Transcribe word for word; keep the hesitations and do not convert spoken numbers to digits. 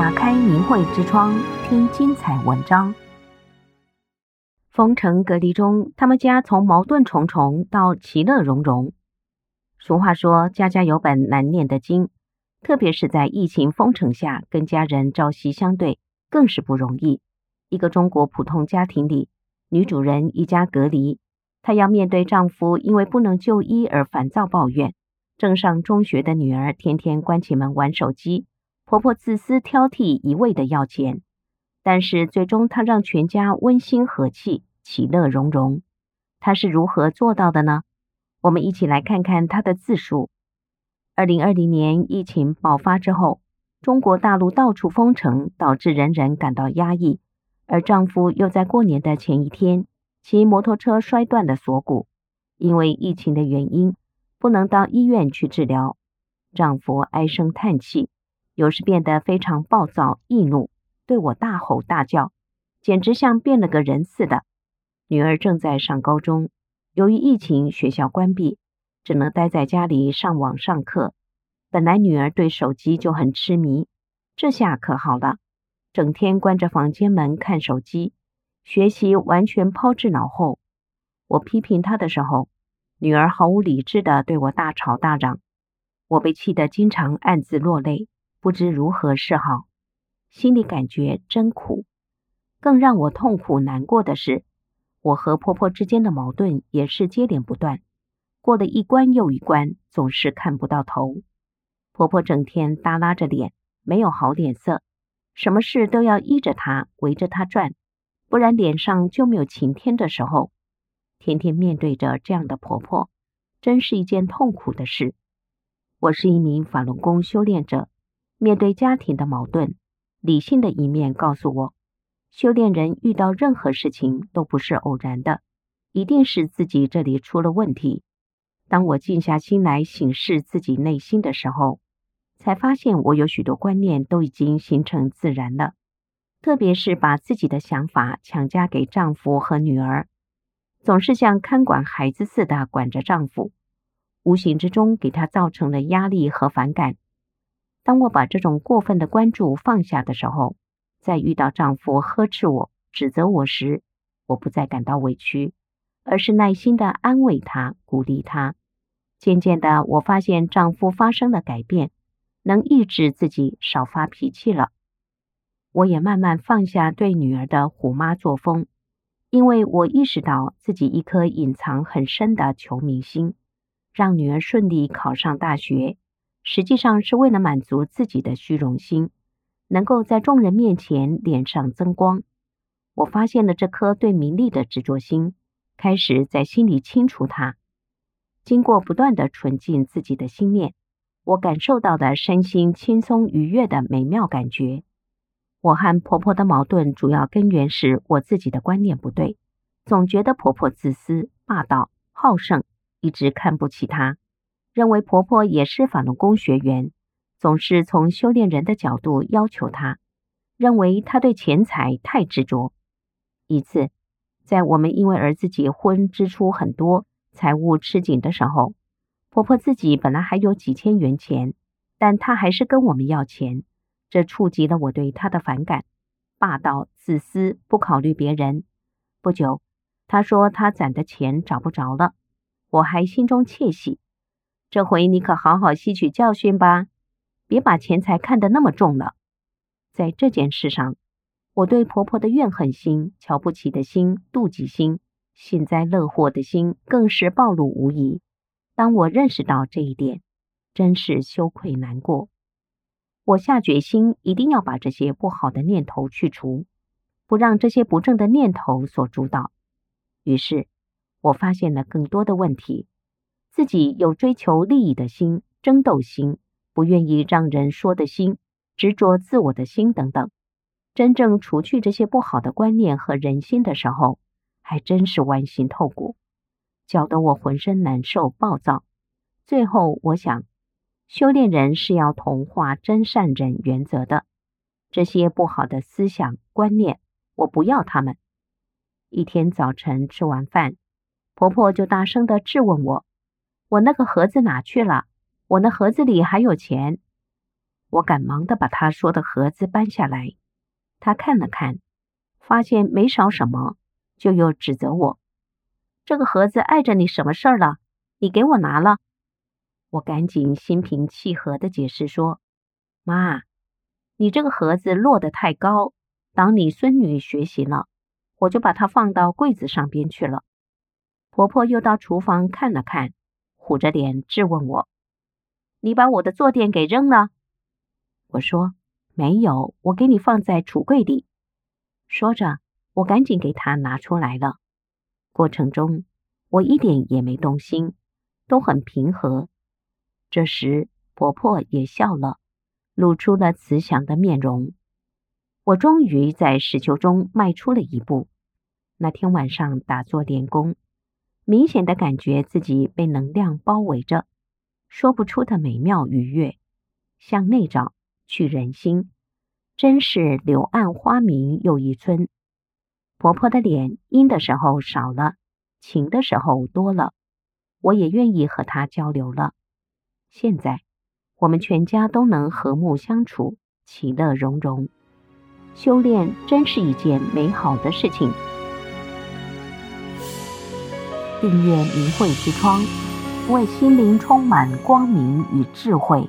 打开明慧之窗，听精彩文章。封城隔离中，他们家从矛盾重重到其乐融融。俗话说，家家有本难念的经，特别是在疫情封城下，跟家人朝夕相对，更是不容易。一个中国普通家庭里，女主人一家隔离，她要面对丈夫因为不能就医而烦躁抱怨，正上中学的女儿天天关起门玩手机，婆婆自私挑剔，一味的要钱。但是最终她让全家温馨和气，其乐融融。她是如何做到的呢？我们一起来看看她的自述。二零二零年疫情爆发之后，中国大陆到处封城，导致人人感到压抑。而丈夫又在过年的前一天骑摩托车摔断了锁骨，因为疫情的原因不能到医院去治疗。丈夫唉声叹气，有时变得非常暴躁易怒，对我大吼大叫，简直像变了个人似的。女儿正在上高中，由于疫情学校关闭，只能待在家里上网上课。本来女儿对手机就很痴迷，这下可好了，整天关着房间门看手机，学习完全抛之脑后。我批评她的时候，女儿毫无理智地对我大吵大嚷，我被气得经常暗自落泪，不知如何是好，心里感觉真苦。更让我痛苦难过的是，我和婆婆之间的矛盾也是接连不断，过了一关又一关，总是看不到头。婆婆整天耷拉着脸，没有好脸色，什么事都要依着他，围着他转，不然脸上就没有晴天的时候。天天面对着这样的婆婆，真是一件痛苦的事。我是一名法轮功修炼者，面对家庭的矛盾，理性的一面告诉我，修炼人遇到任何事情都不是偶然的，一定是自己这里出了问题。当我静下心来审视自己内心的时候，才发现我有许多观念都已经形成自然了，特别是把自己的想法强加给丈夫和女儿，总是像看管孩子似的管着丈夫，无形之中给他造成了压力和反感。当我把这种过分的关注放下的时候，在遇到丈夫呵斥我、指责我时，我不再感到委屈，而是耐心地安慰他、鼓励他。渐渐的，我发现丈夫发生了改变，能抑制自己少发脾气了。我也慢慢放下对女儿的虎妈作风，因为我意识到自己一颗隐藏很深的求名心，让女儿顺利考上大学，实际上是为了满足自己的虚荣心，能够在众人面前脸上增光。我发现了这颗对名利的执着心，开始在心里清除它。经过不断的纯净自己的心念，我感受到的身心轻松愉悦的美妙感觉。我和婆婆的矛盾主要根源是我自己的观念不对，总觉得婆婆自私、霸道、好胜，一直看不起她，认为婆婆也是法轮功学员，总是从修炼人的角度要求她，认为她对钱财太执着。一次，在我们因为儿子结婚支出很多，财务吃紧的时候，婆婆自己本来还有几千元钱，但她还是跟我们要钱，这触及了我对她的反感，霸道、自私，不考虑别人。不久，她说她攒的钱找不着了，我还心中窃喜，这回你可好好吸取教训吧，别把钱财看得那么重了。在这件事上，我对婆婆的怨恨心、瞧不起的心、妒忌心、幸灾乐祸的心更是暴露无遗。当我认识到这一点，真是羞愧难过。我下决心一定要把这些不好的念头去除，不让这些不正的念头所主导。于是，我发现了更多的问题：自己有追求利益的心、争斗心、不愿意让人说的心、执着自我的心等等。真正除去这些不好的观念和人心的时候，还真是剜心透骨，搅得我浑身难受暴躁。最后我想，修炼人是要同化真善忍原则的，这些不好的思想观念我不要他们。一天早晨吃完饭，婆婆就大声地质问我，我那个盒子哪去了？我那盒子里还有钱。我赶忙地把他说的盒子搬下来。他看了看，发现没少什么，就又指责我：“这个盒子碍着你什么事儿了？你给我拿了。”我赶紧心平气和地解释说：“妈，你这个盒子落得太高，挡你孙女学习了，我就把它放到柜子上边去了。”婆婆又到厨房看了看，虎着脸质问我：“你把我的坐垫给扔了？”我说：“没有，我给你放在橱柜里。”说着，我赶紧给她拿出来了。过程中，我一点也没动心，都很平和。这时，婆婆也笑了，露出了慈祥的面容。我终于在实修中迈出了一步。那天晚上打坐练功，明显的感觉自己被能量包围着，说不出的美妙愉悦。向内找，去人心，真是柳暗花明又一村。婆婆的脸阴的时候少了，晴的时候多了，我也愿意和她交流了。现在，我们全家都能和睦相处，其乐融融。修炼真是一件美好的事情。订阅明慧之窗，为心灵充满光明与智慧。